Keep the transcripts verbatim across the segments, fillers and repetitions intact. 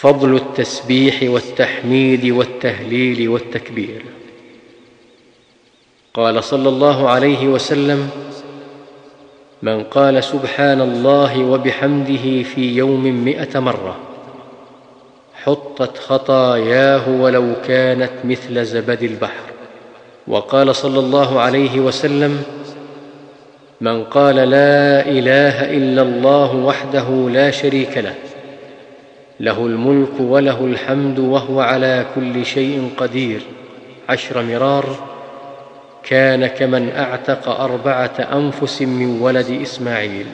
فضل التسبيح والتحميد والتهليل والتكبير. قال صلى الله عليه وسلم: من قال سبحان الله وبحمده في يوم مئة مرة حطت خطاياه ولو كانت مثل زبد البحر. وقال صلى الله عليه وسلم: من قال لا إله إلا الله وحده لا شريك له، له الملك وله الحمد وهو على كل شيء قدير، عشر مرار، كان كمن أعتق أربعة أنفس من ولد إسماعيل.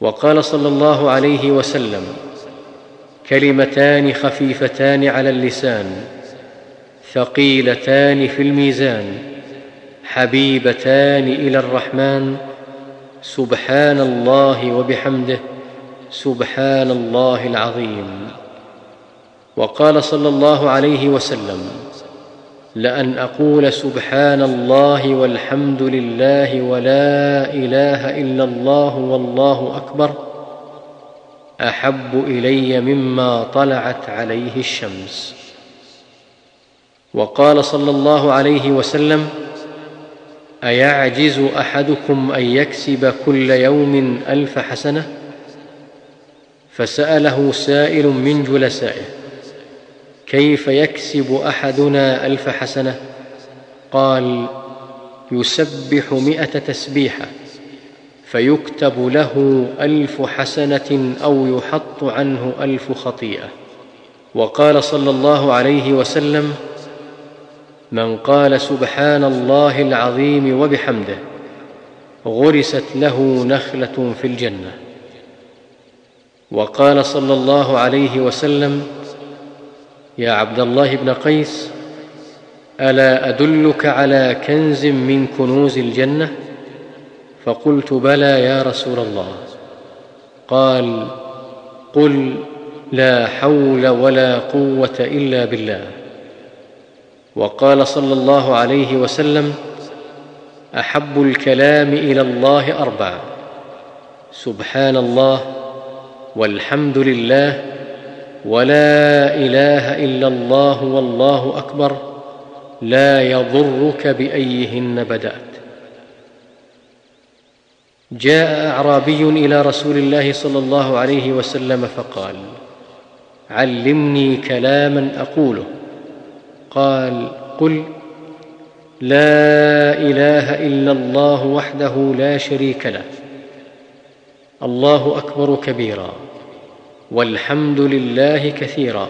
وقال صلى الله عليه وسلم: كلمتان خفيفتان على اللسان ثقيلتان في الميزان حبيبتان إلى الرحمن، سبحان الله وبحمده، سبحان الله العظيم. وقال صلى الله عليه وسلم: لأن أقول سبحان الله والحمد لله ولا إله إلا الله والله أكبر أحب إلي مما طلعت عليه الشمس. وقال صلى الله عليه وسلم: أيعجز أحدكم أن يكسب كل يوم ألف حسنة؟ فسأله سائل من جلسائه: كيف يكسب أحدنا ألف حسنة؟ قال: يسبح مئة تسبيحة فيكتب له ألف حسنة أو يحط عنه ألف خطيئة. وقال صلى الله عليه وسلم: من قال سبحان الله العظيم وبحمده غرست له نخلة في الجنة. وقال صلى الله عليه وسلم: يا عبد الله بن قيس، ألا أدلك على كنز من كنوز الجنة؟ فقلت: بلى يا رسول الله. قال: قل لا حول ولا قوة إلا بالله. وقال صلى الله عليه وسلم: أحب الكلام إلى الله أربع: سبحان الله، والحمد لله، ولا إله إلا الله والله أكبر، لا يضرك بأيهن بدأت. جاء أعرابي إلى رسول الله صلى الله عليه وسلم فقال: علمني كلاما أقوله. قال: قل لا إله إلا الله وحده لا شريك له، الله أكبر كبيرا، والحمد لله كثيرا،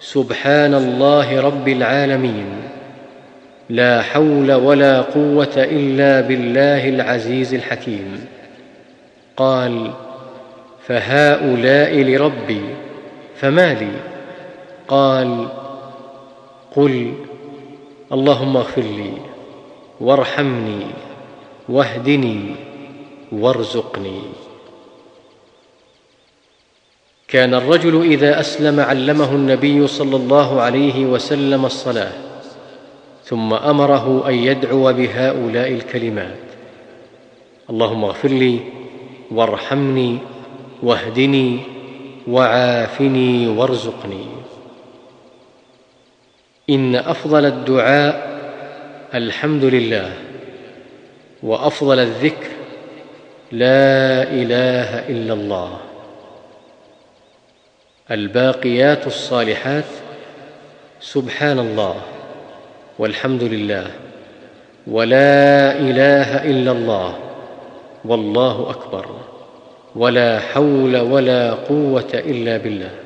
سبحان الله رب العالمين، لا حول ولا قوة إلا بالله العزيز الحكيم. قال: فهؤلاء لربي فما لي؟ قال: قل اللهم اغفر لي وارحمني واهدني وارزقني. كان الرجل إذا أسلم علمه النبي صلى الله عليه وسلم الصلاة، ثم أمره أن يدعو بهؤلاء الكلمات: اللهم اغفر لي وارحمني واهدني وعافني وارزقني. إن أفضل الدعاء الحمد لله، وأفضل الذكر لا إله إلا الله. الباقيات الصالحات سبحان الله والحمد لله ولا إله إلا الله والله أكبر ولا حول ولا قوة إلا بالله.